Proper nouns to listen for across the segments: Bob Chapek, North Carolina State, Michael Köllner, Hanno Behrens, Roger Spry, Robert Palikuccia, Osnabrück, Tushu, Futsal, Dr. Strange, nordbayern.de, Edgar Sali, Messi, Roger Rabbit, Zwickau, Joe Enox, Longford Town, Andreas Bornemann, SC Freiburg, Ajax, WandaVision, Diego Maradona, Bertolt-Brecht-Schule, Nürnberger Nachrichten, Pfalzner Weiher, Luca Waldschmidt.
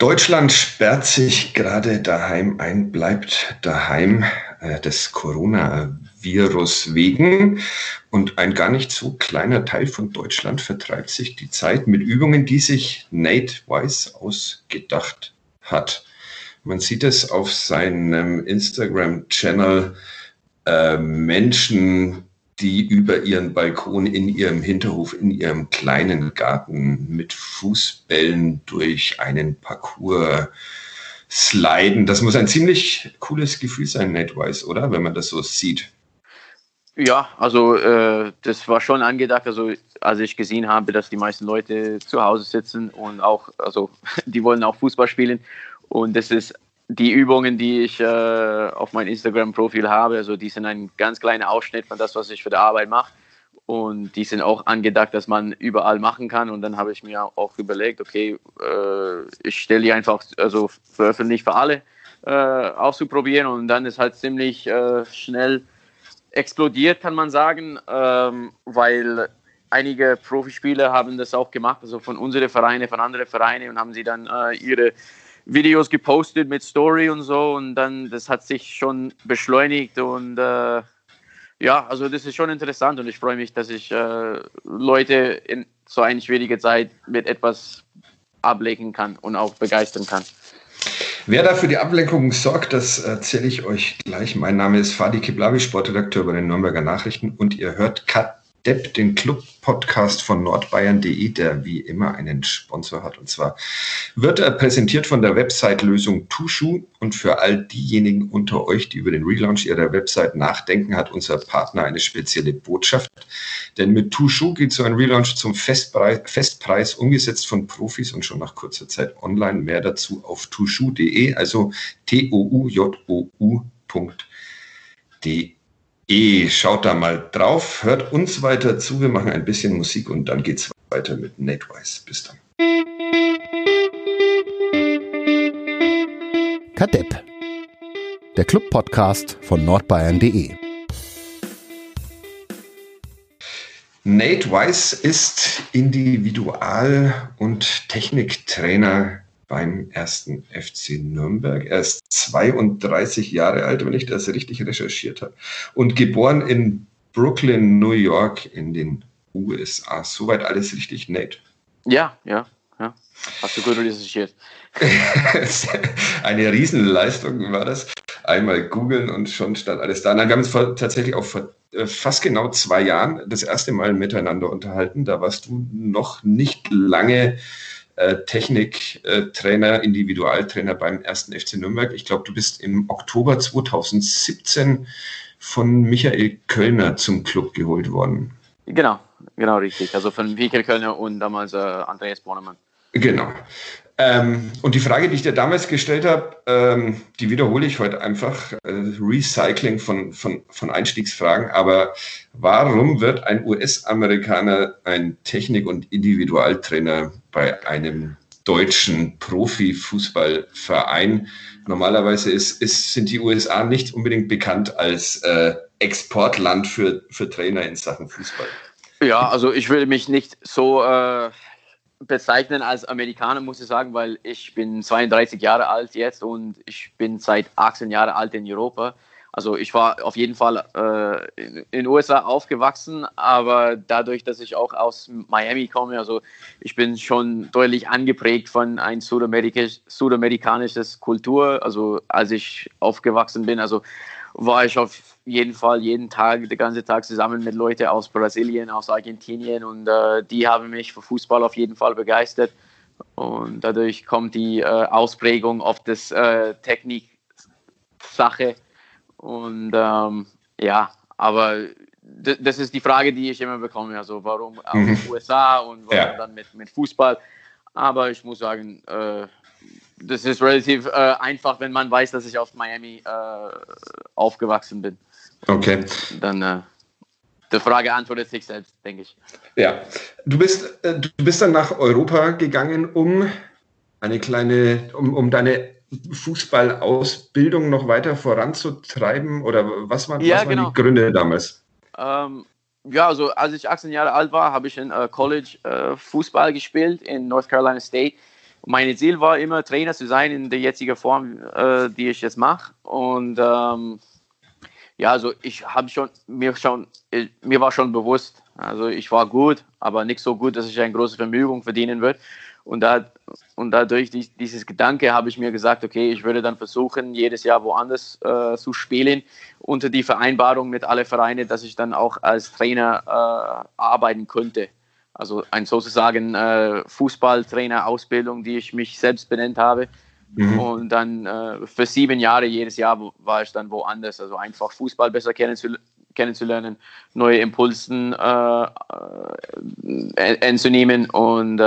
Deutschland sperrt sich gerade daheim ein, bleibt daheim des Coronavirus wegen. Und ein gar nicht so kleiner Teil von Deutschland vertreibt sich die Zeit mit Übungen, die sich Nate Weiss ausgedacht hat. Man sieht es auf seinem Instagram-Channel, Menschen, die über ihren Balkon, in ihrem Hinterhof, in ihrem kleinen Garten mit Fußbällen durch einen Parcours sliden. Das muss ein ziemlich cooles Gefühl sein, Nate Weiss, oder? Wenn man das so sieht. Ja, also das war schon angedacht. Also als ich gesehen habe, dass die meisten Leute zu Hause sitzen und auch, also die wollen auch Fußball spielen. Und das ist die Übungen, die ich auf meinem Instagram-Profil habe, also die sind ein ganz kleiner Ausschnitt von das, was ich für die Arbeit mache. Und die sind auch angedacht, dass man überall machen kann. Und dann habe ich mir auch überlegt, okay, ich stelle die einfach, also veröffentliche für alle, auszuprobieren. Und dann ist halt ziemlich schnell explodiert, kann man sagen, weil einige Profispieler haben das auch gemacht, also von unseren Vereinen, von anderen Vereinen, und haben sie dann ihre Videos gepostet mit Story und so, und dann, das hat sich schon beschleunigt und ja, also das ist schon interessant und ich freue mich, dass ich Leute in so einer schwierigen Zeit mit etwas ablenken kann und auch begeistern kann. Wer da für die Ablenkung sorgt, das erzähle ich euch gleich. Mein Name ist Fadi Kiblavi, Sportredakteur bei den Nürnberger Nachrichten, und ihr hört Cut Kat-Depp, den Club-Podcast von nordbayern.de, der wie immer einen Sponsor hat. Und zwar wird er präsentiert von der Website-Lösung Tushu. Und für all diejenigen unter euch, die über den Relaunch ihrer Website nachdenken, hat unser Partner eine spezielle Botschaft. Denn mit Tushu geht so ein Relaunch zum Festpreis, umgesetzt von Profis und schon nach kurzer Zeit online. Mehr dazu auf tushu.de, also toujou.de. Schaut da mal drauf, hört uns weiter zu, wir machen ein bisschen Musik und dann geht's weiter mit Nate Weiss. Bis dann. Cut Kat-Depp, der Club-Podcast von nordbayern.de. Nate Weiss ist Individual- und Techniktrainer beim 1. FC Nürnberg. Er ist 32 Jahre alt, wenn ich das richtig recherchiert habe, und geboren in Brooklyn, New York in den USA. Soweit alles richtig, Nate? Ja. Hast du gut recherchiert. Eine Riesenleistung war das. Einmal googeln und schon stand alles da. Nein, wir haben uns tatsächlich auch vor fast genau 2 Jahren das erste Mal miteinander unterhalten. Da warst du noch nicht lange Techniktrainer, Individualtrainer beim 1. FC Nürnberg. Ich glaube, du bist im Oktober 2017 von Michael Köllner zum Club geholt worden. Genau, richtig. Also von Michael Köllner und damals Andreas Bornemann. Genau. Und die Frage, die ich dir damals gestellt habe, die wiederhole ich heute einfach. Recycling von Einstiegsfragen. Aber warum wird ein US-Amerikaner ein Technik- und Individualtrainer bei einem deutschen Profifußballverein? Normalerweise sind die USA nicht unbedingt bekannt als Exportland für Trainer in Sachen Fußball. Ja, also ich würde mich nicht so bezeichnen als Amerikaner, muss ich sagen, weil ich bin 32 Jahre alt jetzt und ich bin seit 18 Jahren alt in Europa. Also ich war auf jeden Fall in den USA aufgewachsen, aber dadurch, dass ich auch aus Miami komme, also ich bin schon deutlich angeprägt von einer südamerikanischen Kultur. Also als ich aufgewachsen bin, also war ich auf jeden Fall jeden Tag, den ganzen Tag zusammen mit Leuten aus Brasilien, aus Argentinien, und die haben mich für Fußball auf jeden Fall begeistert, und dadurch kommt die Ausprägung auf das Technik-Sache, und ja, aber das ist die Frage, die ich immer bekomme, also warum aus den USA und warum dann mit Fußball, aber ich muss sagen, das ist relativ einfach, wenn man weiß, dass ich auf Miami aufgewachsen bin. Okay. Dann die Frage antwortet sich selbst, denke ich. Ja. Du bist dann nach Europa gegangen, um deine Fußballausbildung noch weiter voranzutreiben, oder was waren die Gründe damals? Ja, also als ich 18 Jahre alt war, habe ich in College Fußball gespielt in North Carolina State. Mein Ziel war immer, Trainer zu sein in der jetzigen Form, die ich jetzt mache. Und ja, also ich habe mir war schon bewusst, also ich war gut, aber nicht so gut, dass ich eine große Vermögen verdienen würde. Und dadurch dieses Gedanke habe ich mir gesagt, okay, ich würde dann versuchen, jedes Jahr woanders zu spielen, unter die Vereinbarung mit allen Vereinen, dass ich dann auch als Trainer arbeiten könnte. Also ein sozusagen Fußballtrainer-Ausbildung, die ich mich selbst benannt habe. Mhm. Und dann für 7 Jahre jedes Jahr war ich dann woanders. Also einfach Fußball besser kennenzulernen, neue Impulsen anzunehmen. Und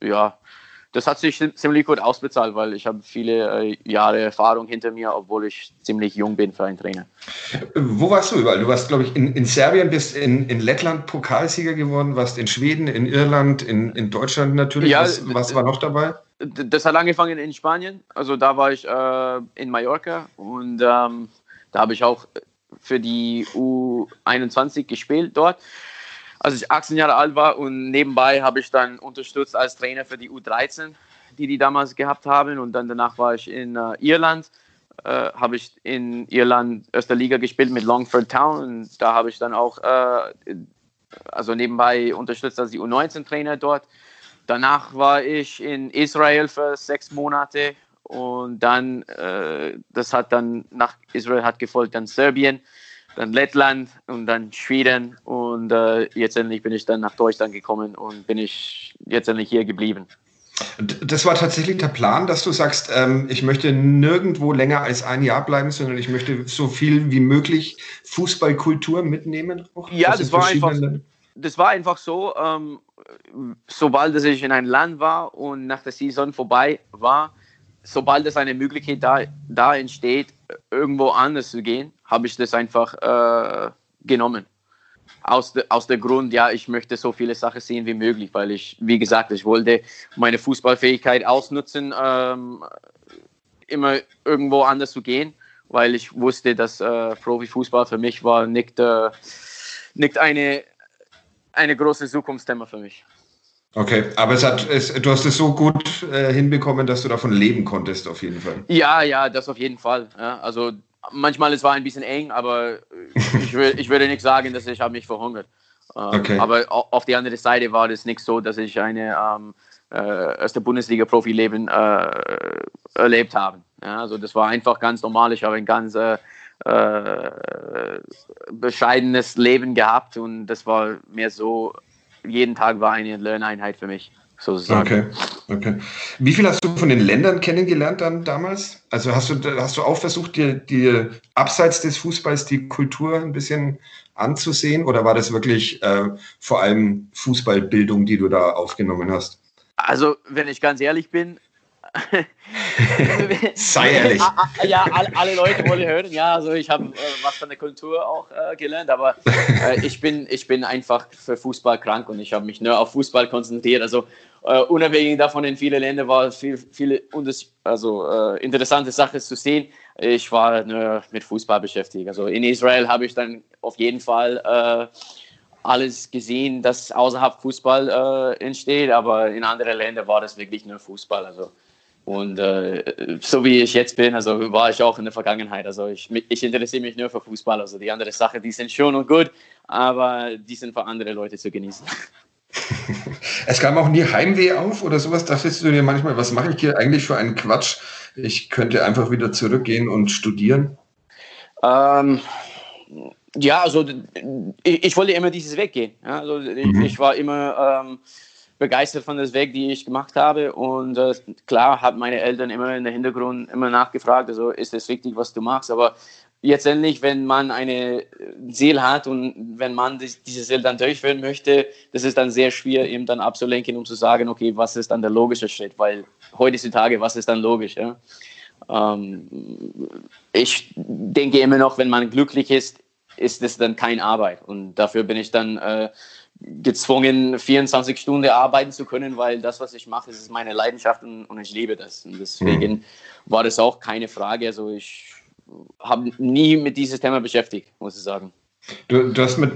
ja, das hat sich ziemlich gut ausbezahlt, weil ich habe viele Jahre Erfahrung hinter mir, obwohl ich ziemlich jung bin für einen Trainer. Wo warst du überall? Du warst, glaube ich, in Serbien, bist in Lettland Pokalsieger geworden, warst in Schweden, in Irland, in Deutschland natürlich. Ja, was war noch dabei? Das hat angefangen in Spanien. Also da war ich in Mallorca und da habe ich auch für die U21 gespielt dort. Als ich 18 Jahre alt war, und nebenbei habe ich dann unterstützt als Trainer für die U13, die damals gehabt haben. Und dann danach war ich in Irland, habe ich in Irland erste Liga gespielt mit Longford Town. Und da habe ich dann auch also nebenbei unterstützt als die U19-Trainer dort. Danach war ich in Israel für 6 Monate und dann, das hat dann nach Israel hat gefolgt dann Serbien, dann Lettland und dann Schweden und jetzt endlich bin ich dann nach Deutschland gekommen und bin ich jetzt endlich hier geblieben. Das war tatsächlich der Plan, dass du sagst, ich möchte nirgendwo länger als ein Jahr bleiben, sondern ich möchte so viel wie möglich Fußballkultur mitnehmen? Auch, ja, das war einfach so, sobald ich in ein Land war und nach der Saison vorbei war, sobald es eine Möglichkeit da entsteht, irgendwo anders zu gehen, habe ich das einfach genommen. Aus der Grund, ja, ich möchte so viele Sachen sehen wie möglich, weil ich, wie gesagt, ich wollte meine Fußballfähigkeit ausnutzen, immer irgendwo anders zu gehen, weil ich wusste, dass Profifußball für mich war nicht eine große Zukunftsthema für mich. Okay, aber du hast es so gut hinbekommen, dass du davon leben konntest, auf jeden Fall. Ja, das auf jeden Fall. Ja, also manchmal es war ein bisschen eng, aber ich würde nicht sagen, dass ich habe mich verhungert. Okay. Aber auf der anderen Seite war das nicht so, dass ich eine erste Bundesliga-Profi-Leben erlebt habe. Ja, also das war einfach ganz normal. Ich habe ein ganz bescheidenes Leben gehabt und das war mehr so. Jeden Tag war eine Lerneinheit für mich, sozusagen. Okay. Wie viel hast du von den Ländern kennengelernt dann damals? Also hast du auch versucht, dir abseits des Fußballs die Kultur ein bisschen anzusehen? Oder war das wirklich vor allem Fußballbildung, die du da aufgenommen hast? Also, wenn ich ganz ehrlich bin, sei ehrlich. Ja, alle Leute wollen hören. Ja, also ich habe was von der Kultur auch gelernt, aber ich bin einfach für Fußball krank und ich habe mich nur auf Fußball konzentriert. Also unabhängig davon, in vielen Ländern war viele interessante Sachen zu sehen. Ich war nur mit Fußball beschäftigt. Also in Israel habe ich dann auf jeden Fall alles gesehen, das außerhalb Fußball entsteht, aber in anderen Ländern war das wirklich nur Fußball. Also. Und so wie ich jetzt bin, also war ich auch in der Vergangenheit. Also ich interessiere mich nur für Fußball. Also die anderen Sachen, die sind schön und gut, aber die sind für andere Leute zu genießen. Es kam auch nie Heimweh auf oder sowas? Dachtest du dir manchmal, was mache ich hier eigentlich für einen Quatsch? Ich könnte einfach wieder zurückgehen und studieren? Ja, also ich wollte immer dieses Weg gehen. Ja, also ich war immer begeistert von dem Weg, den ich gemacht habe. Und klar, haben meine Eltern immer in der Hintergrund immer nachgefragt, also ist das richtig, was du machst? Aber jetzt endlich, wenn man eine Seele hat und wenn man diese Seele dann durchführen möchte, das ist dann sehr schwierig, eben dann abzulenken, um zu sagen, okay, was ist dann der logische Schritt? Weil heutzutage, was ist dann logisch? Ja? Ich denke immer noch, wenn man glücklich ist, ist das dann keine Arbeit. Und dafür bin ich dann gezwungen, 24 Stunden arbeiten zu können, weil das, was ich mache, ist meine Leidenschaft und ich liebe das. Und deswegen war das auch keine Frage. Also ich habe nie mit diesem Thema beschäftigt, muss ich sagen. Du hast mir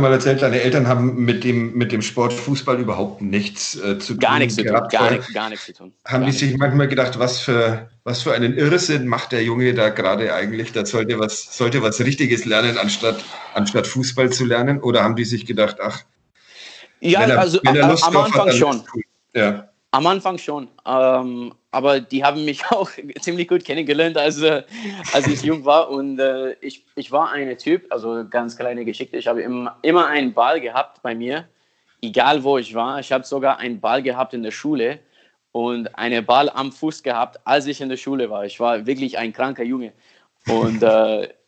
mal erzählt, deine Eltern haben mit dem Sport Fußball überhaupt nichts zu tun. Gar nichts zu tun. Haben die sich manchmal gedacht, was für einen Irrsinn macht der Junge da gerade eigentlich? Das sollte was Richtiges lernen, anstatt Fußball zu lernen? Oder haben die sich gedacht, ach, ja, wenn er Lust am Anfang hat, schon. Ja. Am Anfang schon, aber die haben mich auch ziemlich gut kennengelernt, als ich jung war, und ich war ein Typ, also ganz kleine Geschichte, ich habe immer einen Ball gehabt bei mir, egal wo ich war, ich habe sogar einen Ball gehabt in der Schule und einen Ball am Fuß gehabt, als ich in der Schule war, ich war wirklich ein kranker Junge und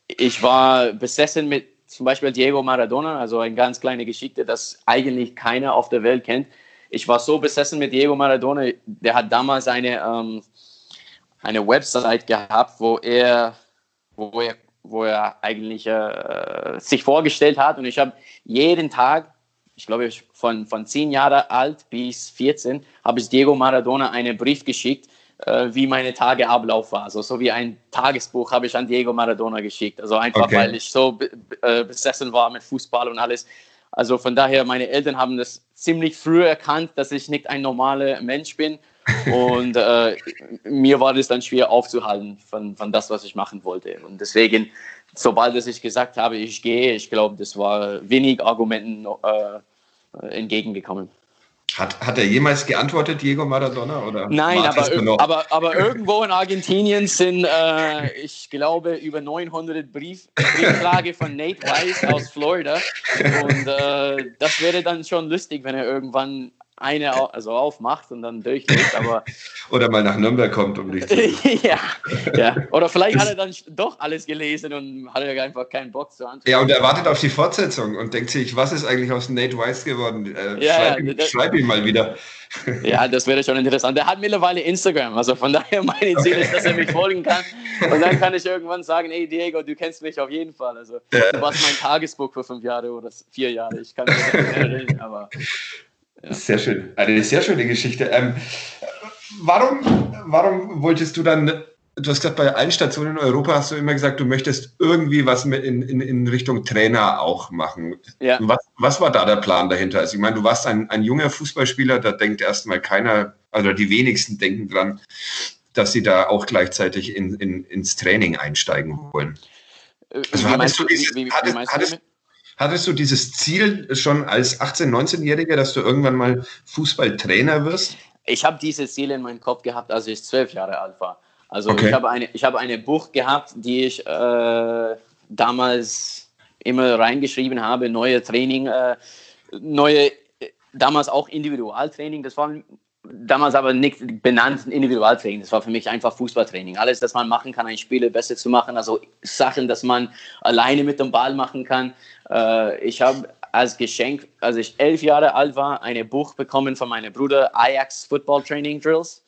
ich war besessen mit zum Beispiel Diego Maradona, also eine ganz kleine Geschichte, das eigentlich keiner auf der Welt kennt. Ich war so besessen mit Diego Maradona, der hat damals eine Website gehabt, wo er eigentlich sich vorgestellt hat. Und ich habe jeden Tag, ich glaube von 10 Jahre alt bis 14, habe ich Diego Maradona einen Brief geschickt, wie meine Tage Ablauf war. Also, so wie ein Tagesbuch habe ich an Diego Maradona geschickt. Also einfach, okay, weil ich so besessen war mit Fußball und alles. Also von daher, meine Eltern haben das ziemlich früh erkannt, dass ich nicht ein normaler Mensch bin, und mir war das dann schwer aufzuhalten von das, was ich machen wollte. Und deswegen, sobald ich gesagt habe, ich gehe, ich glaube, das war wenig Argumenten entgegengekommen. Hat er jemals geantwortet, Diego Maradona? Oder? Nein, aber irgendwo in Argentinien sind, ich glaube, über 900 Briefmarken von Nate Weiss aus Florida. Und das wäre dann schon lustig, wenn er irgendwann eine aufmacht und dann durchgeht. Aber oder mal nach Nürnberg kommt, um dich zu ja. Oder vielleicht hat er dann doch alles gelesen und hat er einfach keinen Bock zu antworten. Ja, und er wartet auf die Fortsetzung und denkt sich, was ist eigentlich aus Nate Weiss geworden? Schreib ihm mal wieder. Ja, das wäre schon interessant. Der hat mittlerweile Instagram, also von daher meine Ziel ist, dass er mich folgen kann. Und dann kann ich irgendwann sagen, hey Diego, du kennst mich auf jeden Fall. Also du warst mein Tagesbuch für 5 Jahre oder 4 Jahre. Ich kann mich nicht erinnern, aber... Ja. Sehr schön. Eine sehr schöne Geschichte. Warum wolltest du dann, du hast gesagt, bei allen Stationen in Europa hast du immer gesagt, du möchtest irgendwie was mit in Richtung Trainer auch machen. Ja. Was war da der Plan dahinter? Also ich meine, du warst ein junger Fußballspieler, da denkt erstmal keiner, also die wenigsten denken dran, dass sie da auch gleichzeitig ins Training einsteigen wollen. Also Hattest du dieses Ziel schon als 18-, 19-Jähriger, dass du irgendwann mal Fußballtrainer wirst? Ich habe dieses Ziel in meinem Kopf gehabt, als ich 12 Jahre alt war. Also okay. Ich habe eine Buch gehabt, die ich damals immer reingeschrieben habe, neue Training, damals auch Individualtraining. Das war damals aber nicht benannt Individualtraining. Das war für mich einfach Fußballtraining. Alles, das man machen kann, ein Spiel besser zu machen. Also Sachen, dass man alleine mit dem Ball machen kann. Ich habe als Geschenk, als ich 11 Jahre alt war, ein Buch bekommen von meinem Bruder, Ajax Football Training Drills.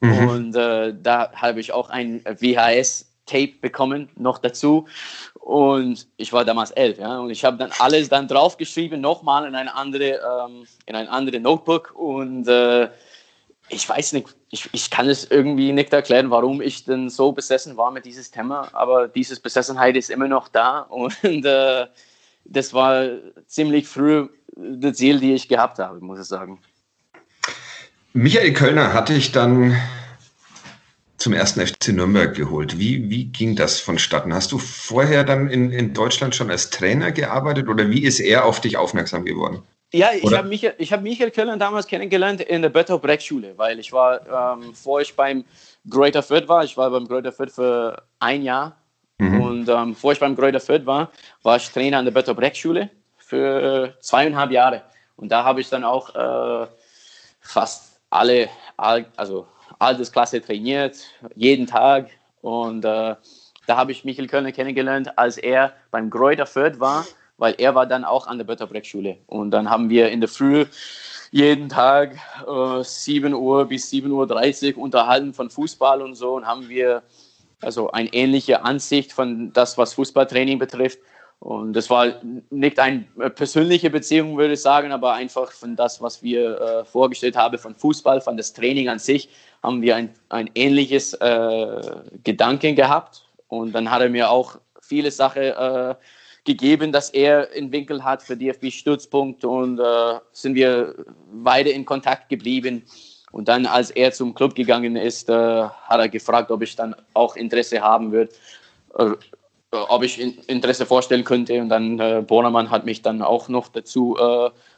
Mhm. Und da habe ich auch ein VHS-Tape bekommen, noch dazu. Und ich war damals 11, ja. Und ich habe dann alles dann draufgeschrieben, nochmal in ein andere Notebook. Und ich weiß nicht, ich kann es irgendwie nicht erklären, warum ich denn so besessen war mit diesem Thema, aber diese Besessenheit ist immer noch da, und das war ziemlich früh das Ziel, die ich gehabt habe, muss ich sagen. Michael Köllner hatte ich dann zum 1. FC Nürnberg geholt. Wie ging das vonstatten? Hast du vorher dann in Deutschland schon als Trainer gearbeitet, oder wie ist er auf dich aufmerksam geworden? Ja, ich habe Michael Köllner damals kennengelernt in der Bertolt-Brecht-Schule, weil ich war, bevor ich beim Greuther Fürth war, ich war beim Greuther Fürth für ein Jahr, und bevor ich beim Greuther Fürth war ich Trainer an der Bertolt-Brecht-Schule für 2,5 Jahre, und da habe ich dann auch fast alle, also Altersklasse trainiert, jeden Tag, und da habe ich Michael Köllner kennengelernt, als er beim Greuther Fürth war, weil er war dann auch an der Bertolt-Brecht-Schule. Und dann haben wir in der Früh jeden Tag 7 Uhr bis 7.30 Uhr unterhalten von Fußball und so, und haben wir also eine ähnliche Ansicht von das, was Fußballtraining betrifft. Und das war nicht eine persönliche Beziehung, würde ich sagen, aber einfach von das, was wir vorgestellt haben, von Fußball, von das Training an sich, haben wir ein ähnliches Gedanken gehabt. Und dann hat er mir auch viele Sachen gegeben, dass er einen Winkel hat für DFB-Stützpunkt und sind wir beide in Kontakt geblieben. Und dann, als er zum Club gegangen ist, hat er gefragt, ob ich dann auch Interesse haben würde, ob ich Interesse vorstellen könnte. Und dann Bornemann hat mich dann auch noch dazu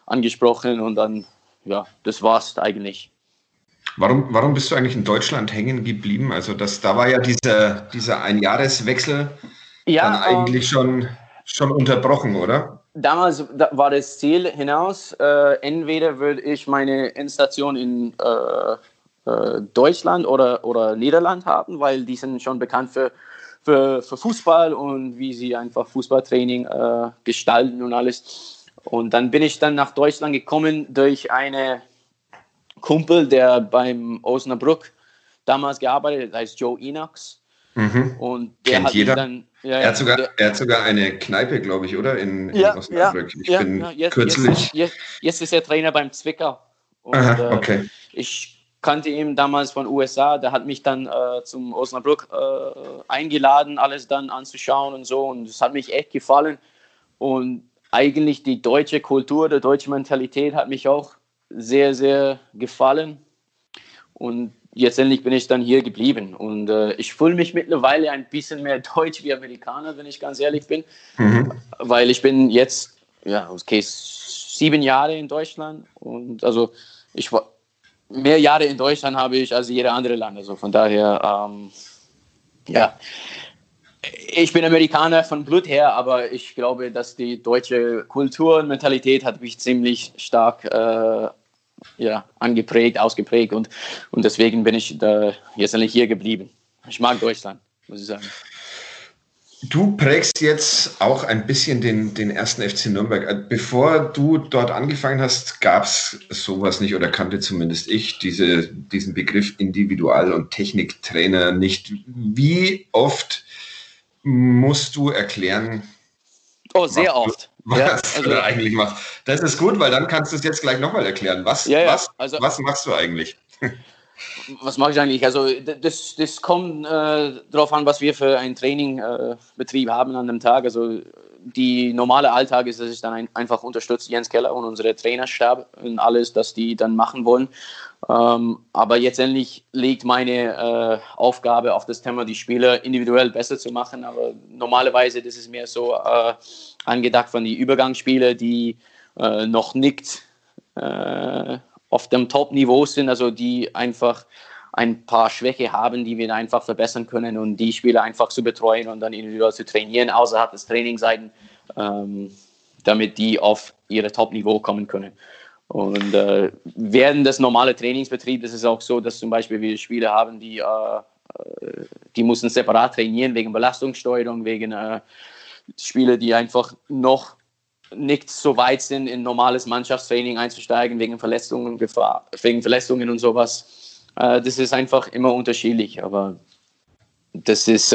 angesprochen und dann, ja, das war's eigentlich. Warum bist du eigentlich in Deutschland hängen geblieben? Also da war ja dieser Einjahreswechsel dann eigentlich schon unterbrochen, oder? Damals war das Ziel hinaus, entweder würde ich meine Endstation in Deutschland oder Niederland haben, weil die sind schon bekannt für Fußball und wie sie einfach Fußballtraining gestalten und alles. Und dann bin ich dann nach Deutschland gekommen durch eine Kumpel, der beim Osnabrück damals gearbeitet hat, heißt Joe Enox. Mhm. Und der kennt jeder. Dann, er hat sogar eine Kneipe, glaube ich, oder? In Osnabrück. Kürzlich. Jetzt ist er Trainer beim Zwickau. Und, ich kannte ihn damals von USA, der hat mich dann zum Osnabrück eingeladen, alles dann anzuschauen und so. Und es hat mich echt gefallen. Und eigentlich die deutsche Kultur, die deutsche Mentalität hat mich auch sehr, sehr gefallen. Und jetzt endlich bin ich dann hier geblieben. Und ich fühle mich mittlerweile ein bisschen mehr deutsch wie Amerikaner, wenn ich ganz ehrlich bin. Mhm. Weil ich bin jetzt, 7 Jahre in Deutschland. Und also mehr Jahre in Deutschland habe ich als jeder andere Land. Also von daher, ich bin Amerikaner von Blut her, aber ich glaube, dass die deutsche Kultur und Mentalität hat mich ziemlich stark ausgeprägt und deswegen bin ich da jetzt eigentlich hier geblieben. Ich mag Deutschland, muss ich sagen. Du prägst jetzt auch ein bisschen den 1. FC Nürnberg. Bevor du dort angefangen hast, gab es sowas nicht oder kannte zumindest ich diesen Begriff Individual- und Techniktrainer nicht. Wie oft musst du erklären? Oh, sehr oft. Was du da eigentlich machst. Das ist gut, weil dann kannst du es jetzt gleich nochmal erklären. Was machst du eigentlich? Was mache ich eigentlich? Also das kommt darauf an, was wir für einen Trainingbetrieb haben an dem Tag. Also die normale Alltag ist, dass ich dann einfach unterstütze Jens Keller und unsere Trainerstab und alles, das die dann machen wollen. Aber jetzt endlich liegt meine Aufgabe auf das Thema, die Spieler individuell besser zu machen. Aber normalerweise, das ist mehr so angedacht von den Übergangsspielern, die noch nicht auf dem Top-Niveau sind, also die einfach ein paar Schwäche haben, die wir einfach verbessern können und die Spieler einfach zu betreuen und dann individuell zu trainieren, außerhalb des Trainingsseiten, damit die auf ihr Top-Niveau kommen können. Und während des normalen Trainingsbetriebs ist es auch so, dass zum Beispiel wir Spieler haben, die müssen separat trainieren wegen Belastungssteuerung, wegen Spieler, die einfach noch nicht so weit sind, in normales Mannschaftstraining einzusteigen, wegen Verletzungen, Gefahr, wegen Verletzungen und sowas. Das ist einfach immer unterschiedlich, aber das ist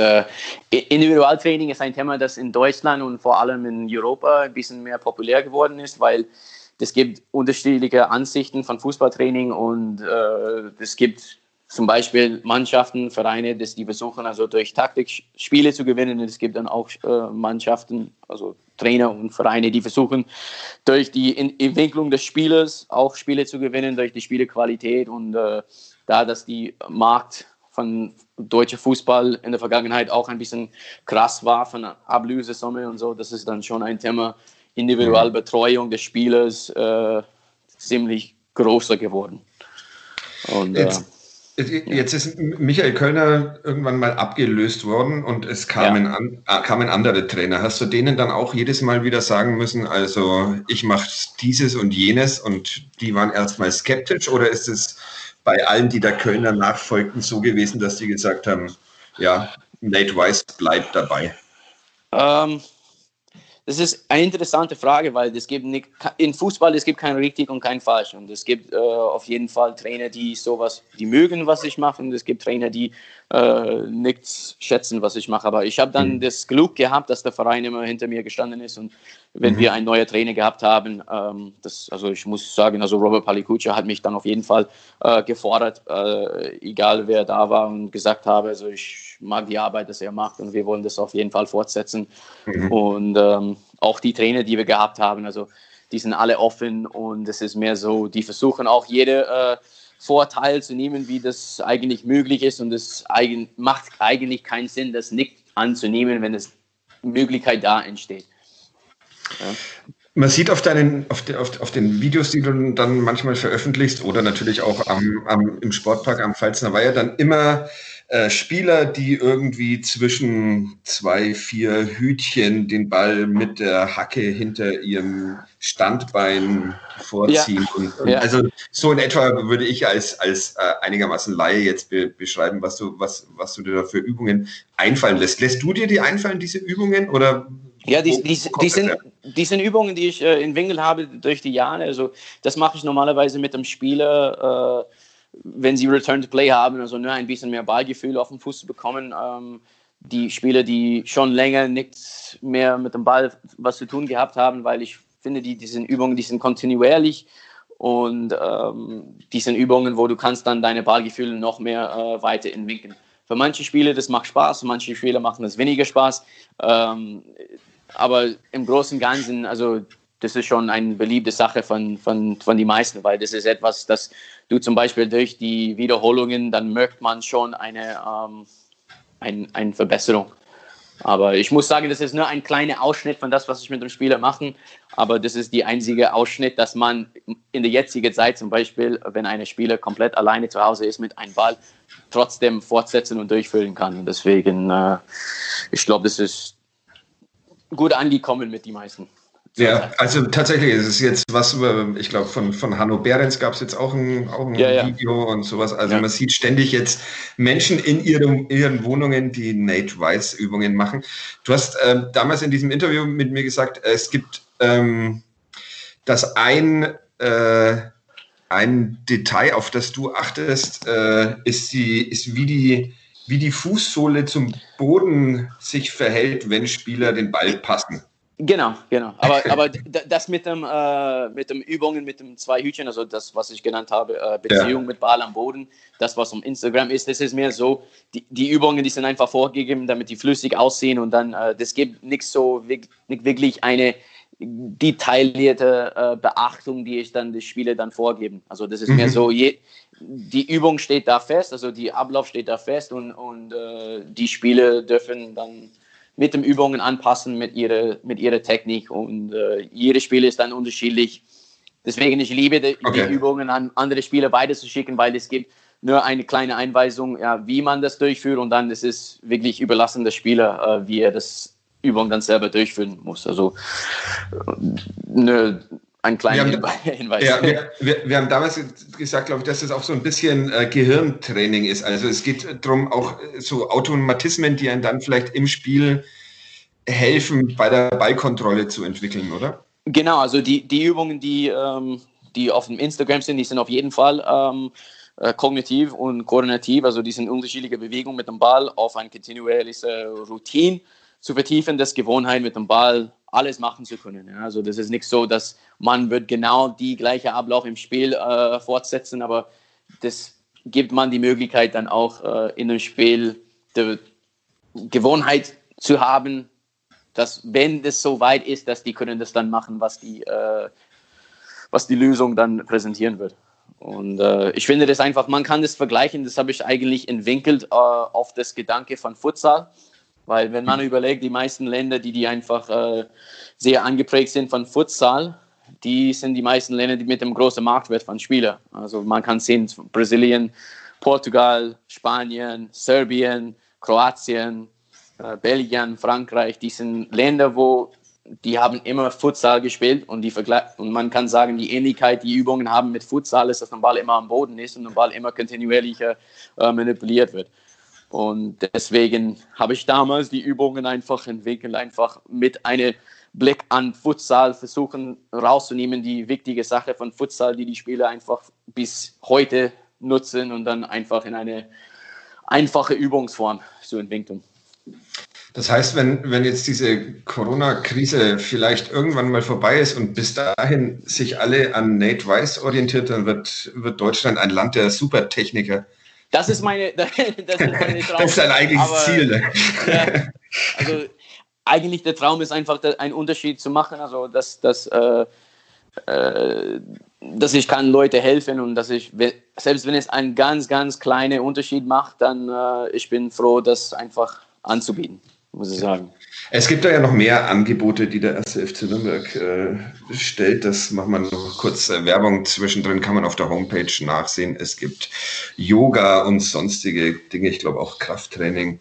Individualtraining ist ein Thema, das in Deutschland und vor allem in Europa ein bisschen mehr populär geworden ist, weil es gibt unterschiedliche Ansichten von Fußballtraining und es gibt zum Beispiel Mannschaften, Vereine, die versuchen, also durch Taktik Spiele zu gewinnen. Es gibt dann auch Mannschaften, also Trainer und Vereine, die versuchen, durch die Entwicklung des Spielers auch Spiele zu gewinnen, durch die Spielequalität. Und da, dass die Markt von deutscher Fußball in der Vergangenheit auch ein bisschen krass war, von Ablösesumme und so, das ist dann schon ein Thema, individuelle Betreuung des Spielers, ziemlich größer geworden. Und Jetzt ist Michael Köllner irgendwann mal abgelöst worden und es kamen andere Trainer. Hast du denen dann auch jedes Mal wieder sagen müssen, also ich mache dieses und jenes, und die waren erstmal skeptisch, oder ist es bei allen, die der Köllner nachfolgten, so gewesen, dass die gesagt haben, ja, Nate Weiss bleibt dabei? Das ist eine interessante Frage, weil es gibt nicht, in Fußball es gibt kein richtig und kein falsch, und es gibt auf jeden Fall Trainer, die mögen, was ich mache, und es gibt Trainer, die nichts schätzen, was ich mache. Aber ich habe dann das Glück gehabt, dass der Verein immer hinter mir gestanden ist, und wenn wir einen neuen Trainer gehabt haben, ich muss sagen, also Robert Palikuccia hat mich dann auf jeden Fall gefordert, egal wer da war, und gesagt habe, also ich ich mag die Arbeit, die er macht, und wir wollen das auf jeden Fall fortsetzen. Mhm. Und auch die Trainer, die wir gehabt haben, also die sind alle offen, und es ist mehr so, die versuchen auch jede Vorteil zu nehmen, wie das eigentlich möglich ist, und es macht eigentlich keinen Sinn, das nicht anzunehmen, wenn es Möglichkeit da entsteht. Ja. Man sieht auf den Videos, die du dann manchmal veröffentlichst, oder natürlich auch im Sportpark am Pfalzner Weiher, dann immer Spieler, die irgendwie zwischen 2-4 Hütchen den Ball mit der Hacke hinter ihrem Standbein vorziehen. Ja. Und also so in etwa würde ich als einigermaßen Laie jetzt beschreiben, was du dir da für Übungen einfallen lässt. Lässt du dir die einfallen, diese Übungen, oder... Ja, die sind Übungen, die ich in Winkel habe durch die Jahre. Also das mache ich normalerweise mit dem Spieler, wenn sie Return to Play haben, also nur ein bisschen mehr Ballgefühl auf den Fuß zu bekommen. Die Spieler, die schon länger nichts mehr mit dem Ball was zu tun gehabt haben, weil ich finde, diese Übungen, die sind kontinuierlich, und die sind Übungen, wo du kannst dann deine Ballgefühle noch mehr weiter entwickeln. Für manche Spieler das macht Spaß, manche Spieler machen das weniger Spaß. Aber im Großen und Ganzen, also das ist schon eine beliebte Sache von den meisten, weil das ist etwas, das du zum Beispiel durch die Wiederholungen, dann merkt man schon eine Verbesserung. Aber ich muss sagen, das ist nur ein kleiner Ausschnitt von das, was ich mit dem Spieler mache. Aber das ist die einzige Ausschnitt, dass man in der jetzigen Zeit zum Beispiel, wenn ein Spieler komplett alleine zu Hause ist mit einem Ball, trotzdem fortsetzen und durchfüllen kann. Und deswegen, ich glaube, das ist gut angekommen mit den meisten. Ja, also tatsächlich ist es jetzt was über, ich glaube, von Hanno Behrens gab es jetzt auch ein Video und sowas. Also man sieht ständig jetzt Menschen in ihren Wohnungen, die Nate Weiss Übungen machen. Du hast damals in diesem Interview mit mir gesagt, es gibt das ein Detail, auf das du achtest, ist wie die Fußsohle zum Boden sich verhält, wenn Spieler den Ball passen. Genau. Aber das mit dem Übungen, mit dem 2 Hütchen, also das, was ich genannt habe, Beziehung mit Ball am Boden, das, was auf Instagram ist, das ist mehr so, die Übungen, die sind einfach vorgegeben, damit die flüssig aussehen, und dann, das gibt nicht wirklich eine detaillierte Beachtung, die ich dann die Spieler dann vorgeben. Also das ist mehr so, die Übung steht da fest, also die Ablauf steht da fest, und die Spieler dürfen dann mit den Übungen anpassen, mit ihrer Technik, und jeder Spieler ist dann unterschiedlich. Deswegen, ich liebe die Übungen an andere Spieler weiterzuschicken, weil es gibt nur eine kleine Einweisung, wie man das durchführt, und dann ist es wirklich überlassen der Spieler, wie er das Übung dann selber durchführen muss. Also ein kleiner Hinweis. Ja, wir haben damals gesagt, glaube ich, dass das auch so ein bisschen Gehirntraining ist. Also es geht darum, auch so Automatismen, die einen dann vielleicht im Spiel helfen, bei der Ballkontrolle zu entwickeln, oder? Genau, also die Übungen, die auf dem Instagram sind, die sind auf jeden Fall kognitiv und koordinativ. Also die sind unterschiedliche Bewegungen mit dem Ball auf eine kontinuierliche Routine zu vertiefen, das Gewohnheit mit dem Ball, alles machen zu können. Ja. Also das ist nicht so, dass man wird genau die gleiche Ablauf im Spiel fortsetzen, aber das gibt man die Möglichkeit dann auch in dem Spiel die Gewohnheit zu haben, dass wenn das so weit ist, dass die können das dann machen, was die Lösung dann präsentieren wird. Und ich finde das einfach, man kann das vergleichen, das habe ich eigentlich entwickelt auf das Gedanke von Futsal. Weil wenn man überlegt, die meisten Länder, die einfach sehr angeprägt sind von Futsal, die sind die meisten Länder, die mit dem großen Marktwert von Spielern. Also man kann sehen, Brasilien, Portugal, Spanien, Serbien, Kroatien, Belgien, Frankreich, die sind Länder, die haben immer Futsal gespielt, und man kann sagen, die Ähnlichkeit, die Übungen haben mit Futsal ist, dass der Ball immer am Boden ist und der Ball immer kontinuierlicher manipuliert wird. Und deswegen habe ich damals die Übungen einfach entwickelt, einfach mit einem Blick an Futsal versuchen rauszunehmen, die wichtige Sache von Futsal, die Spieler einfach bis heute nutzen, und dann einfach in eine einfache Übungsform zu entwickeln. Das heißt, wenn jetzt diese Corona-Krise vielleicht irgendwann mal vorbei ist und bis dahin sich alle an Nate Weiss orientiert, dann wird Deutschland ein Land der Supertechniker. Das ist meine Traum. Das ist dein eigenes Ziel. Ne? Ja, also eigentlich der Traum ist einfach, einen Unterschied zu machen, also dass ich kann Leute helfen und dass ich, selbst wenn es einen ganz, ganz kleinen Unterschied macht, dann ich bin froh, das einfach anzubieten, muss ich sagen. Es gibt da ja noch mehr Angebote, die der 1. FC Nürnberg stellt. Das macht man noch kurz Werbung. Zwischendrin kann man auf der Homepage nachsehen. Es gibt Yoga und sonstige Dinge, ich glaube auch Krafttraining,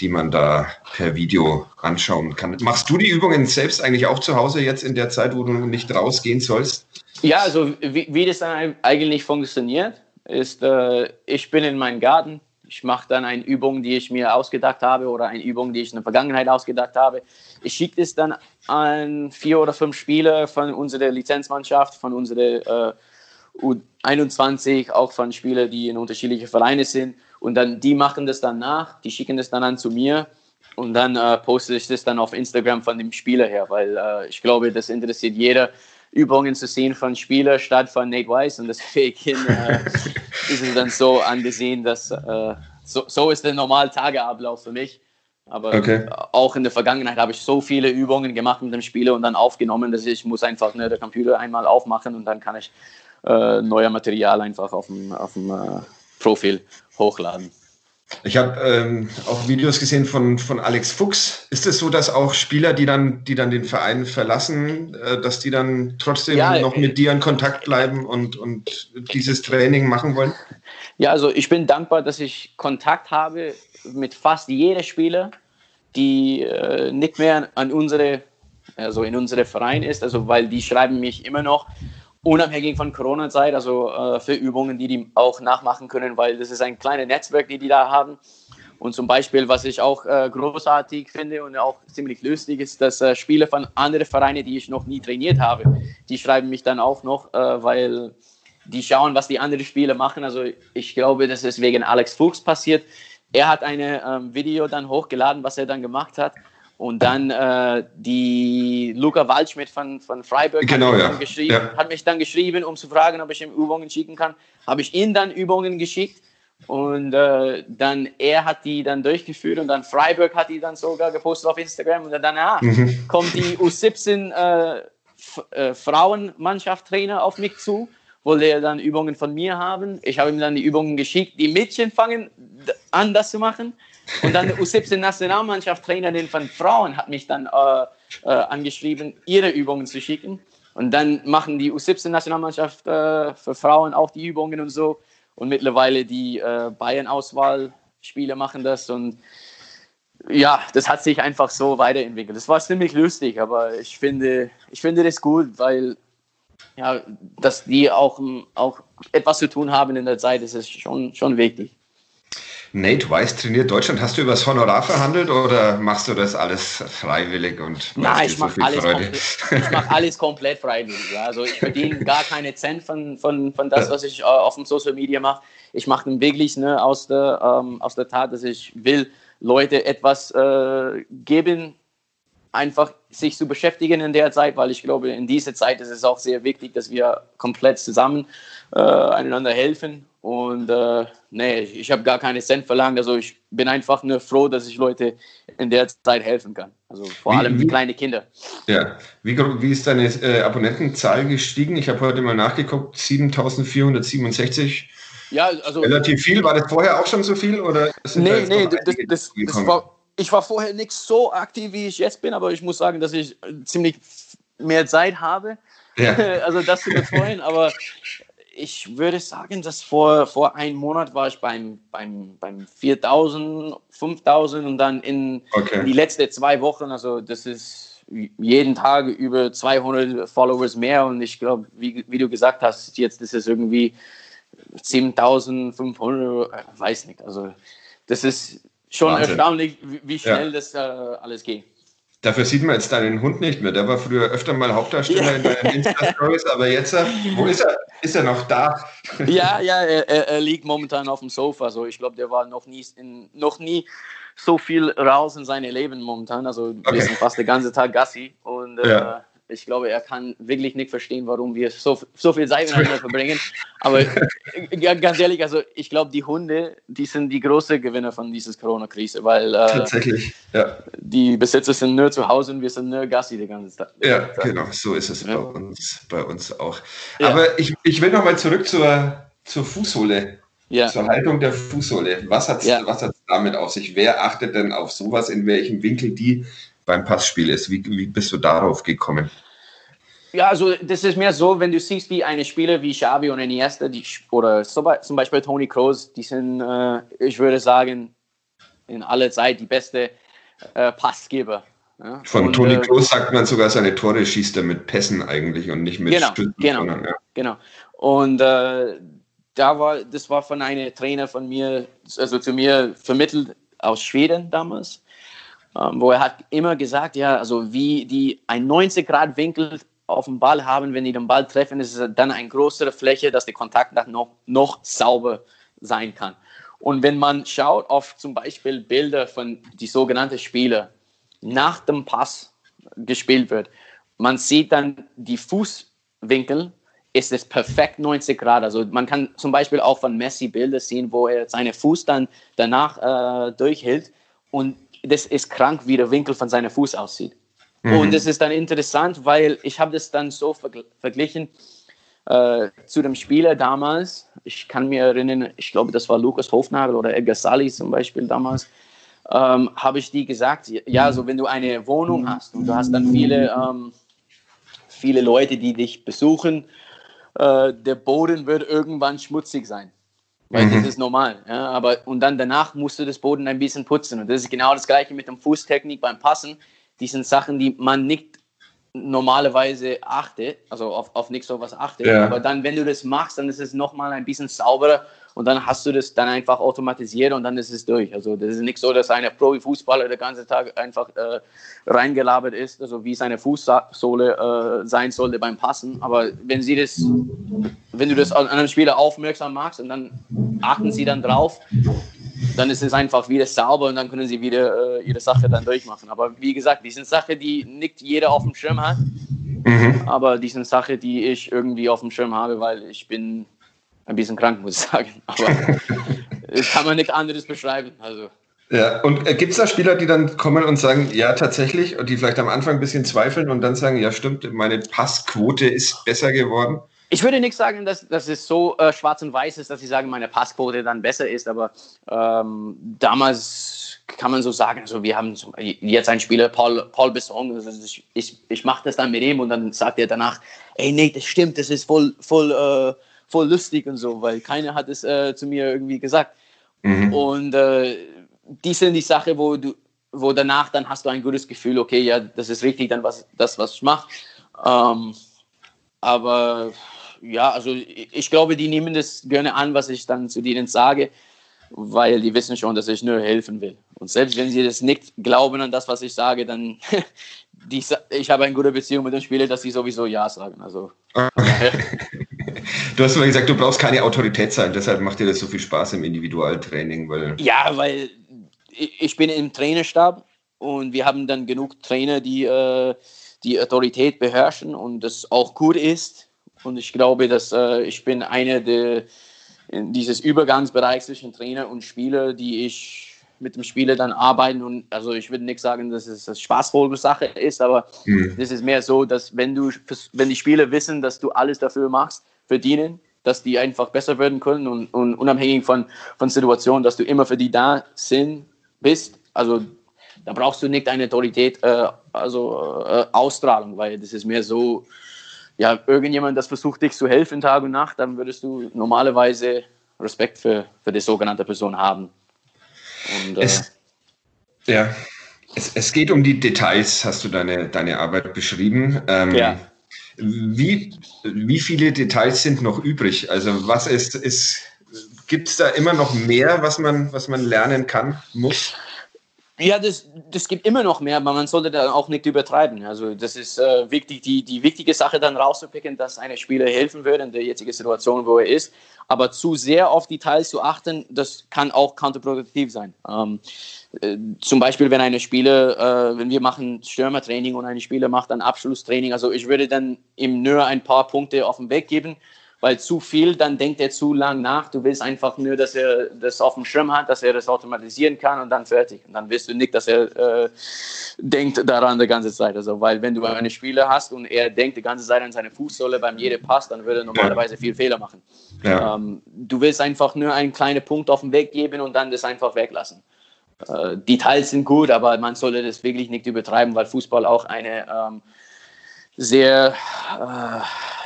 die man da per Video anschauen kann. Machst du die Übungen selbst eigentlich auch zu Hause jetzt in der Zeit, wo du nicht rausgehen sollst? Ja, also wie das dann eigentlich funktioniert, ist, ich bin in meinem Garten, ich mache dann eine Übung, die ich mir ausgedacht habe oder eine Übung, die ich in der Vergangenheit ausgedacht habe. Ich schicke es dann an 4 oder 5 Spieler von unserer Lizenzmannschaft, von unserer U21, auch von Spielern, die in unterschiedlichen Vereinen sind. Und dann, die machen das dann nach, die schicken das dann an zu mir und dann poste ich das dann auf Instagram von dem Spieler her, weil ich glaube, das interessiert jeder, Übungen zu sehen von Spieler statt von Nate Weiss, und deswegen ist es dann so angesehen, dass so ist der normale Tageablauf für mich. Aber okay, auch in der Vergangenheit habe ich so viele Übungen gemacht mit dem Spieler und dann aufgenommen, dass ich muss einfach den Computer einmal aufmachen und dann kann ich neues Material einfach auf dem Profil hochladen. Ich habe auch Videos gesehen von Alex Fuchs. Ist es so, dass auch Spieler, die dann den Verein verlassen, dass die dann trotzdem noch mit dir in Kontakt bleiben und dieses Training machen wollen? Ja, also ich bin dankbar, dass ich Kontakt habe mit fast jedem Spieler, die nicht mehr in unsere Verein ist, also weil die schreiben mich immer noch, unabhängig von Corona-Zeit, also für Übungen, die auch nachmachen können, weil das ist ein kleines Netzwerk, die da haben. Und zum Beispiel, was ich auch großartig finde und auch ziemlich lustig ist, dass Spieler von anderen Vereinen, die ich noch nie trainiert habe, die schreiben mich dann auch noch, weil die schauen, was die anderen Spieler machen. Also ich glaube, das ist wegen Alex Fuchs passiert. Er hat ein Video dann hochgeladen, was er dann gemacht hat. Und dann die Luca Waldschmidt von Freiburg hat mich dann geschrieben, um zu fragen, ob ich ihm Übungen schicken kann. Habe ich ihm dann Übungen geschickt und dann er hat die dann durchgeführt und dann Freiburg hat die dann sogar gepostet auf Instagram und dann kommt die U17 Frauenmannschaftstrainer auf mich zu, wollte er dann Übungen von mir haben. Ich habe ihm dann die Übungen geschickt. Die Mädchen fangen an, das zu machen. Und dann der U17-Nationalmannschaft-Trainerin von Frauen hat mich dann angeschrieben, ihre Übungen zu schicken. Und dann machen die U17-Nationalmannschaft für Frauen auch die Übungen und so. Und mittlerweile die Bayern-Auswahl-Spieler machen das. Und ja, das hat sich einfach so weiterentwickelt. Das war ziemlich lustig, aber ich finde das gut, weil ja, dass die auch etwas zu tun haben in der Zeit, das ist schon wichtig. Nate Weiss trainiert Deutschland. Hast du über das Honorar verhandelt oder machst du das alles freiwillig? Nein, ich mache alles komplett freiwillig. Ja. Also ich verdiene gar keine Cent von das, was ich auf dem Social Media mache. Ich mache dann wirklich aus der Tat, dass ich will, Leute etwas geben, einfach sich zu beschäftigen in der Zeit, weil ich glaube, in dieser Zeit ist es auch sehr wichtig, dass wir komplett zusammen einander helfen. Und ich habe gar keine Cent verlangt. Also ich bin einfach nur froh, dass ich Leute in der Zeit helfen kann. Also vor allem die kleinen Kinder. Ja. Wie ist deine Abonnentenzahl gestiegen? Ich habe heute mal nachgeguckt, 7.467. Ja, also relativ viel. War das vorher auch schon so viel? Oder nee, das war... Ich war vorher nicht so aktiv, wie ich jetzt bin, aber ich muss sagen, dass ich ziemlich mehr Zeit habe, ja. Also das zu betreuen. Aber ich würde sagen, dass vor einem Monat war ich beim 4.000, 5.000 und dann in die letzten 2 Wochen, also das ist jeden Tag über 200 Followers mehr. Und ich glaube, wie du gesagt hast, jetzt ist es irgendwie 7.500, weiß nicht. Also das ist... Schon Wahnsinn. Erstaunlich, wie schnell das alles geht. Dafür sieht man jetzt deinen Hund nicht mehr. Der war früher öfter mal Hauptdarsteller in deinen Insta-Stories, aber jetzt, wo ist er? Ist er noch da? Ja, er liegt momentan auf dem Sofa. So. Ich glaube, der war noch nie so viel raus in seinem Leben momentan. Also wir sind fast den ganzen Tag Gassi. Und Ich glaube, er kann wirklich nicht verstehen, warum wir so viel Zeit miteinander verbringen. Aber ganz ehrlich, also ich glaube, die Hunde, die sind die großen Gewinner von dieser Corona-Krise, weil tatsächlich, ja. Die Besitzer sind nur zu Hause und wir sind nur Gassi den ganzen Tag. Ja, genau, so ist es ja. bei uns auch. Ja. Aber ich will nochmal zurück zur Fußsohle. Ja. Zur Haltung der Fußsohle. Was hat's damit auf sich? Wer achtet denn auf sowas? In welchem Winkel die beim Passspiel ist? Wie bist du darauf gekommen? Ja, also das ist mehr so, wenn du siehst, wie eine Spieler wie Xavi und Iniesta oder zum Beispiel Toni Kroos, die sind, ich würde sagen, in aller Zeit die beste Passgeber. Ja? Von Toni Kroos sagt man sogar, seine Tore schießt er mit Pässen eigentlich und nicht mit Stützen. Genau. Und das war von einem Trainer von mir, also zu mir vermittelt aus Schweden damals, wo er hat immer gesagt, ja, also wie die einen 90-Grad-Winkel auf dem Ball haben, wenn die den Ball treffen, ist es dann eine größere Fläche, dass der Kontakt noch sauber sein kann. Und wenn man schaut auf zum Beispiel Bilder von die sogenannten Spieler, nach dem Pass gespielt wird, man sieht dann die Fußwinkel, ist es perfekt 90 Grad. Also man kann zum Beispiel auch von Messi Bilder sehen, wo er seinen Fuß dann danach durchhält und das ist krank, wie der Winkel von seinem Fuß aussieht. Mhm. Und das ist dann interessant, weil ich habe das dann so verglichen zu dem Spieler damals. Ich kann mir erinnern, ich glaube, das war Lukas Hofnagel oder Edgar Sali zum Beispiel damals, habe ich die gesagt, ja, so wenn du eine Wohnung hast und du hast dann viele Leute, die dich besuchen, der Boden wird irgendwann schmutzig sein, weil das ist normal. Ja, aber, und dann danach musst du das Boden ein bisschen putzen. Und das ist genau das Gleiche mit der Fußtechnik beim Passen. Die sind Sachen, die man nicht normalerweise achtet, also auf nicht sowas achtet. Ja. Aber dann, wenn du das machst, dann ist es nochmal ein bisschen sauberer und dann hast du das dann einfach automatisiert und dann ist es durch. Also das ist nicht so, dass ein Profifußballer den ganzen Tag einfach reingelabert ist, also wie seine Fußsohle sein sollte beim Passen. Aber wenn du das an einem Spieler aufmerksam machst und dann achten sie dann drauf, dann ist es einfach wieder sauber und dann können sie wieder ihre Sache dann durchmachen. Aber wie gesagt, die sind Sachen, die nicht jeder auf dem Schirm hat, aber die sind Sachen, die ich irgendwie auf dem Schirm habe, weil ich bin ein bisschen krank, muss ich sagen. Aber das kann man nichts anderes beschreiben. Also. Ja, und gibt es da Spieler, die dann kommen und sagen, ja, tatsächlich, und die vielleicht am Anfang ein bisschen zweifeln und dann sagen, ja, stimmt, meine Passquote ist besser geworden? Ich würde nicht sagen, dass es so schwarz und weiß ist, dass ich sage, meine Passquote dann besser ist, aber damals kann man so sagen, also wir haben jetzt einen Spieler, Paul Besson, also ich mache das dann mit ihm und dann sagt er danach, ey, nee, das stimmt, das ist voll lustig und so, weil keiner hat es zu mir irgendwie gesagt. Mhm. Und die sind die Sache, wo danach dann hast du ein gutes Gefühl, okay, ja, das ist richtig, dann was ich mache. Aber ja, also ich glaube, die nehmen das gerne an, was ich dann zu denen sage, weil die wissen schon, dass ich nur helfen will. Und selbst wenn sie das nicht glauben an das, was ich sage, dann ich habe eine gute Beziehung mit dem Spieler, dass sie sowieso Ja sagen. Also du hast mal gesagt, du brauchst keine Autorität sein, deshalb macht dir das so viel Spaß im Individualtraining. Weil ich bin im Trainerstab und wir haben dann genug Trainer, die Autorität beherrschen und das auch gut ist. Und ich glaube, dass ich bin einer der in dieses Übergangsbereich zwischen Trainer und Spieler, die ich mit dem Spieler dann arbeiten. Und also ich würde nicht sagen, dass es eine spaßvolle Sache ist, aber das ist mehr so, dass wenn die Spieler wissen, dass du alles dafür machst, verdienen, dass die einfach besser werden können und unabhängig von Situationen, dass du immer für die da bist. Also da brauchst du nicht eine Autorität, Ausstrahlung, weil das ist mehr so, ja, irgendjemand, das versucht dich zu helfen Tag und Nacht, dann würdest du normalerweise Respekt für die sogenannte Person haben. Und, es geht um die Details, hast du deine Arbeit beschrieben. Wie viele Details sind noch übrig? Also was gibt es da immer noch mehr, was man lernen kann, muss? Ja, das gibt immer noch mehr, aber man sollte da auch nicht übertreiben. Also das ist wichtig, die wichtige Sache dann rauszupicken, dass einem Spieler helfen würde in der jetzigen Situation, wo er ist. Aber zu sehr auf Details zu achten, das kann auch kontraproduktiv sein. Zum Beispiel, wenn eine Spieler, wenn wir machen Stürmertraining und ein Spieler macht dann Abschlusstraining, also ich würde dann ihm nur ein paar Punkte auf den Weg geben, weil zu viel, dann denkt er zu lang nach. Du willst einfach nur, dass er das auf dem Schirm hat, dass er das automatisieren kann und dann fertig. Und dann willst du nicht, dass er denkt daran die ganze Zeit. Also, weil wenn du einen Spieler hast und er denkt die ganze Zeit an seine Fußsohle beim jedem Pass, dann würde er normalerweise viel Fehler machen. Ja. Du willst einfach nur einen kleinen Punkt auf den Weg geben und dann das einfach weglassen. Details sind gut, aber man sollte das wirklich nicht übertreiben, weil Fußball auch eine... das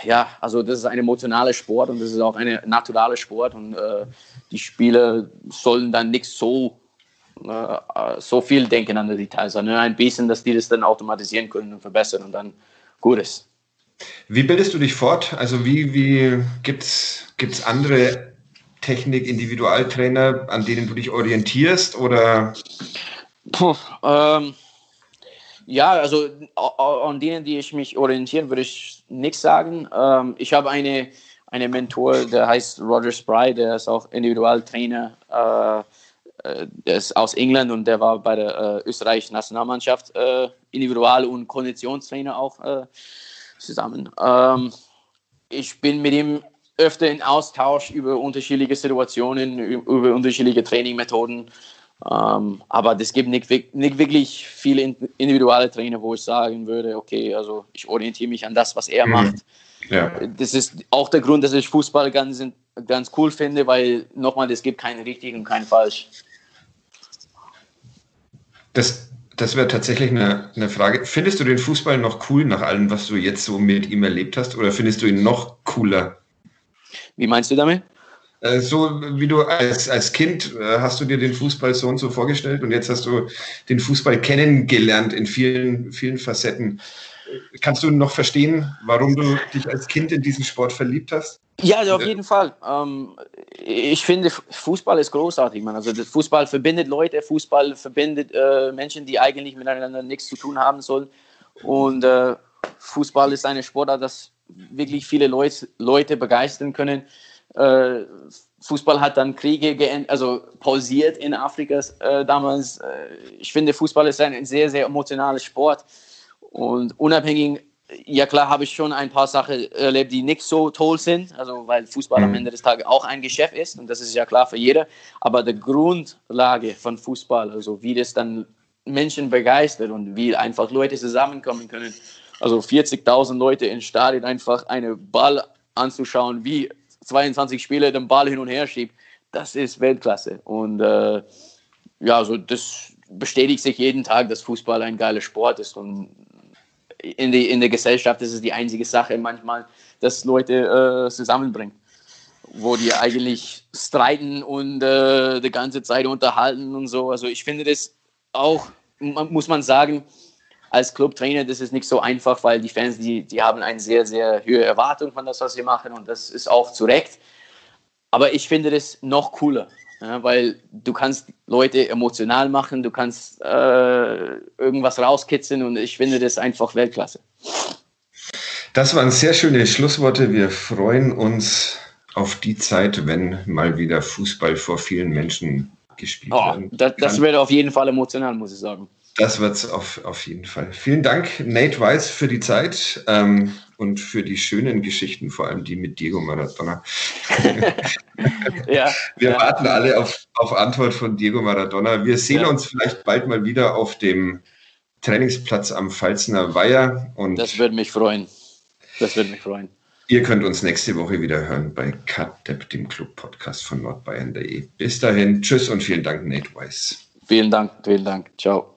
ist ein emotionaler Sport und das ist auch ein naturaler Sport und die Spieler sollen dann nicht so viel denken an die Details, sondern ein bisschen, dass die das dann automatisieren können und verbessern und dann gut ist. Wie bildest du dich fort? Also wie gibt's andere Technik-Individualtrainer, an denen du dich orientierst oder? Ja, also an denen, die ich mich orientieren, würde ich nichts sagen. Ich habe einen Mentor, der heißt Roger Spry, der ist auch Individualtrainer, der ist aus England und der war bei der österreichischen Nationalmannschaft Individual- und Konditionstrainer auch zusammen. Ich bin mit ihm öfter in Austausch über unterschiedliche Situationen, über unterschiedliche Trainingmethoden. Aber es gibt nicht wirklich viele individuelle Trainer, wo ich sagen würde, okay, also ich orientiere mich an das, was er macht. Ja. Das ist auch der Grund, dass ich Fußball ganz cool finde, weil nochmal, es gibt keinen richtig und keinen falsch. Das wäre tatsächlich eine Frage. Findest du den Fußball noch cool nach allem, was du jetzt so mit ihm erlebt hast, oder findest du ihn noch cooler? Wie meinst du damit? So wie du als Kind hast du dir den Fußball so und so vorgestellt und jetzt hast du den Fußball kennengelernt in vielen, vielen Facetten. Kannst du noch verstehen, warum du dich als Kind in diesen Sport verliebt hast? Ja, also auf jeden Fall. Ich finde, Fußball ist großartig, Mann. Also Fußball verbindet Leute, Fußball verbindet Menschen, die eigentlich miteinander nichts zu tun haben sollen. Und Fußball ist eine Sportart, das wirklich viele Leute begeistern können. Fußball hat dann Kriege pausiert in Afrika damals. Ich finde, Fußball ist ein sehr, sehr emotionaler Sport. Und unabhängig, ja klar, habe ich schon ein paar Sachen erlebt, die nicht so toll sind, also weil Fußball am Ende des Tages auch ein Geschäft ist und das ist ja klar für jeder. Aber die Grundlage von Fußball, also wie das dann Menschen begeistert und wie einfach Leute zusammenkommen können, also 40.000 Leute im Stadion einfach einen Ball anzuschauen, wie 22 Spieler den Ball hin und her schiebt, das ist Weltklasse. Und das bestätigt sich jeden Tag, dass Fußball ein geiler Sport ist. Und in der Gesellschaft ist es die einzige Sache manchmal, dass Leute zusammenbringt, wo die eigentlich streiten und die ganze Zeit unterhalten und so. Also ich finde das auch, muss man sagen, als Clubtrainer, das ist nicht so einfach, weil die Fans, die haben eine sehr, sehr hohe Erwartung von das, was sie machen und das ist auch zu Recht. Aber ich finde das noch cooler, ja, weil du kannst Leute emotional machen, du kannst irgendwas rauskitzeln und ich finde das einfach Weltklasse. Das waren sehr schöne Schlussworte. Wir freuen uns auf die Zeit, wenn mal wieder Fußball vor vielen Menschen gespielt werden kann. Das wird auf jeden Fall emotional, muss ich sagen. Das wird es auf jeden Fall. Vielen Dank, Nate Weiss, für die Zeit und für die schönen Geschichten, vor allem die mit Diego Maradona. Wir warten alle auf Antwort von Diego Maradona. Wir sehen uns vielleicht bald mal wieder auf dem Trainingsplatz am Pfalzner Weiher. Und das würde mich freuen. Ihr könnt uns nächste Woche wieder hören bei Cut Kat-Depp, dem Club-Podcast von nordbayern.de. Bis dahin, tschüss und vielen Dank, Nate Weiss. Vielen Dank. Ciao.